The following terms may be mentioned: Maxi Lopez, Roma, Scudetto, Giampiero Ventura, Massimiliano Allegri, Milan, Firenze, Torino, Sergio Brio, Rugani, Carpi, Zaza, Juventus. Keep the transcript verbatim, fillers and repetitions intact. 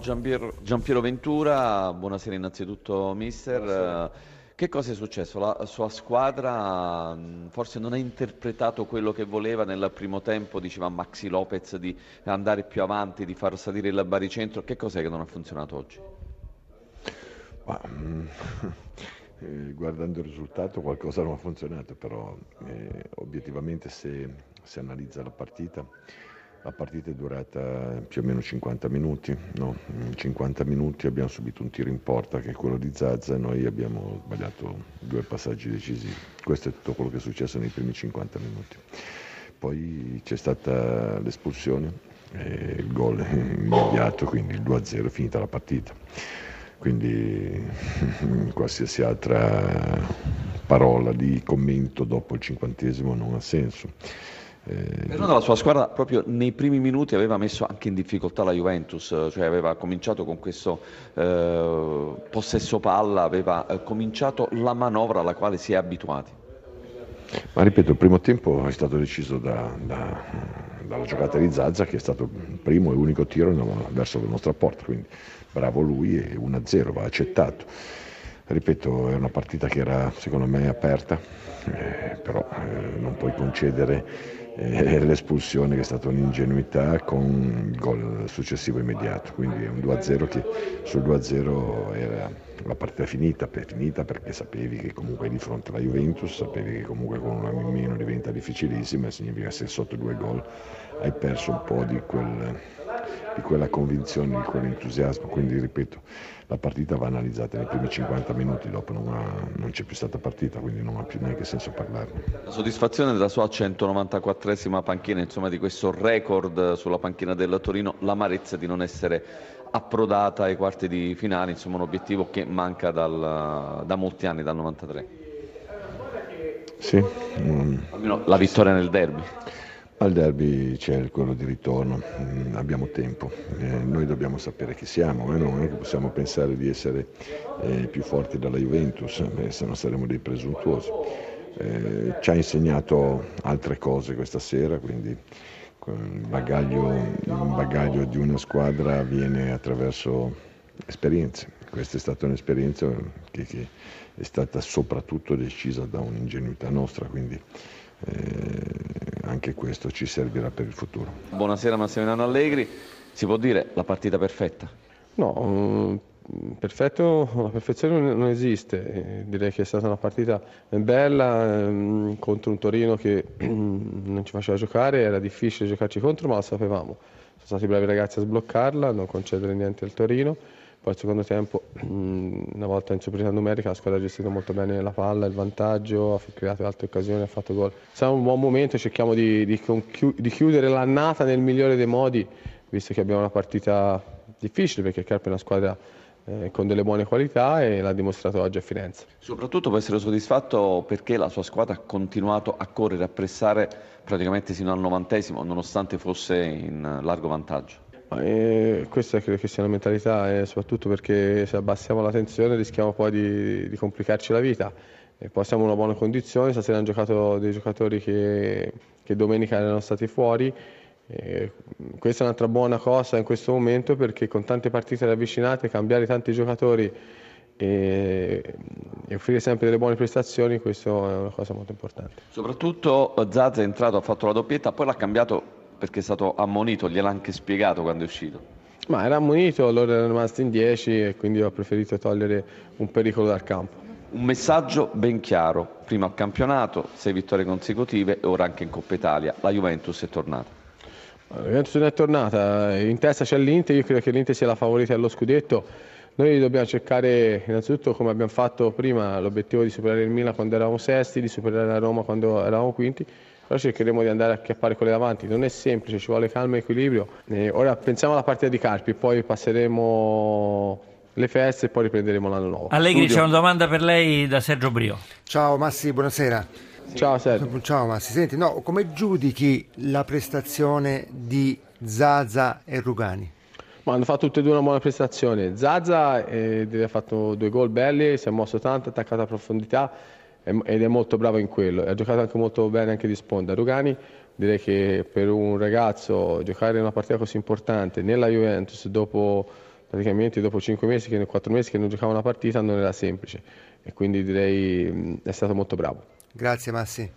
Giampiero, Giampiero Ventura, buonasera innanzitutto mister, buonasera. Che cosa è successo? La sua squadra forse non ha interpretato quello che voleva nel primo tempo, diceva Maxi Lopez di andare più avanti, di far salire il baricentro, che cos'è che non ha funzionato oggi? Ma, eh, guardando il risultato qualcosa non ha funzionato, però eh, obiettivamente se si analizza la partita, la partita è durata più o meno cinquanta minuti, no? In cinquanta minuti abbiamo subito un tiro in porta che è quello di Zaza e noi abbiamo sbagliato due passaggi decisivi. Questo è tutto quello che è successo nei primi cinquanta minuti. Poi c'è stata l'espulsione e il gol immediato, quindi il due a zero, è finita la partita. Quindi qualsiasi altra parola di commento dopo il cinquantesimo non ha senso. Eh, Però la sua squadra proprio nei primi minuti aveva messo anche in difficoltà la Juventus, cioè aveva cominciato con questo eh, possesso palla, aveva eh, cominciato la manovra alla quale si è abituati. Ma ripeto, il primo tempo è stato deciso da, da, dalla giocata di Zaza, che è stato il primo e unico tiro verso la nostra porta, quindi bravo lui e uno a zero va accettato. Ripeto, è una partita che era secondo me aperta, eh, però eh, non puoi concedere eh, l'espulsione, che è stata un'ingenuità, con il gol successivo immediato, quindi è un due a zero che sul due a zero era la partita finita, per, finita perché sapevi che comunque di fronte alla Juventus, sapevi che comunque con una in meno diventa difficilissima e significa che se sotto due gol hai perso un po' di quel... di quella convinzione, di quell'entusiasmo, quindi ripeto, la partita va analizzata nei primi cinquanta minuti, dopo non, ha, non c'è più stata partita, quindi non ha più neanche senso parlarne. La soddisfazione della sua centonovantaquattresima panchina, insomma di questo record sulla panchina del Torino, l'amarezza di non essere approdata ai quarti di finale, insomma un obiettivo che manca dal, da molti anni, dal novantatré. Sì. Almeno la vittoria nel derby. Al derby c'è quello di ritorno, abbiamo tempo, eh, noi dobbiamo sapere chi siamo, eh? Non è che possiamo pensare di essere eh, più forti dalla Juventus, eh, se no saremo dei presuntuosi. Eh, ci ha insegnato altre cose questa sera, quindi il bagaglio, il bagaglio di una squadra viene attraverso esperienze. Questa è stata un'esperienza che, che è stata soprattutto decisa da un'ingenuità nostra, quindi eh, anche questo ci servirà per il futuro. Buonasera Massimiliano Allegri, si può dire la partita perfetta? No, perfetto, la perfezione non esiste, direi che è stata una partita bella contro un Torino che non ci faceva giocare, era difficile giocarci contro ma lo sapevamo, sono stati bravi ragazzi a sbloccarla, a non concedere niente al Torino. Poi al secondo tempo, una volta in superiorità numerica, la squadra ha gestito molto bene la palla, il vantaggio, ha creato altre occasioni, ha fatto gol. Siamo in un buon momento, cerchiamo di, di, di chiudere l'annata nel migliore dei modi, visto che abbiamo una partita difficile, perché il Carpi è una squadra eh, con delle buone qualità e l'ha dimostrato oggi a Firenze. Soprattutto può essere soddisfatto perché la sua squadra ha continuato a correre, a pressare praticamente sino al novantesimo, nonostante fosse in largo vantaggio. E questa credo che sia una mentalità, eh, soprattutto perché se abbassiamo la tensione rischiamo poi di, di complicarci la vita. E poi siamo in una buona condizione, stasera hanno giocato dei giocatori che, che domenica erano stati fuori. E questa è un'altra buona cosa in questo momento, perché con tante partite ravvicinate cambiare tanti giocatori e offrire sempre delle buone prestazioni, questa è una cosa molto importante. Soprattutto Zaza è entrato, ha fatto la doppietta, poi l'ha cambiato perché è stato ammonito, gliel'ha anche spiegato quando è uscito. Ma era ammonito, loro erano rimasti in dieci e quindi ho preferito togliere un pericolo dal campo. Un messaggio ben chiaro, prima al campionato, sei vittorie consecutive e ora anche in Coppa Italia, la Juventus è tornata. La Juventus non è tornata, in testa c'è l'Inter, io credo che l'Inter sia la favorita allo Scudetto. Noi dobbiamo cercare innanzitutto, come abbiamo fatto prima, l'obiettivo di superare il Milan quando eravamo sesti, di superare la Roma quando eravamo quinti. Però cercheremo di andare a acchiappare quelle davanti, non è semplice, ci vuole calma e equilibrio. E ora pensiamo alla partita di Carpi, poi passeremo le feste e poi riprenderemo l'anno nuovo. Allegri, c'è una domanda per lei da Sergio Brio. Ciao Massi, buonasera. Sì. Ciao Sergio. Ciao Massi, senti, no, come giudichi la prestazione di Zaza e Rugani? Ma hanno fatto tutte e due una buona prestazione. Zaza eh, ha fatto due gol belli, si è mosso tanto, attaccato a profondità, ed è molto bravo in quello, ha giocato anche molto bene anche di sponda. Rugani, direi che per un ragazzo giocare una partita così importante nella Juventus dopo praticamente dopo cinque mesi, che quattro mesi che non giocava una partita, non era semplice, e quindi direi è stato molto bravo. Grazie Massi.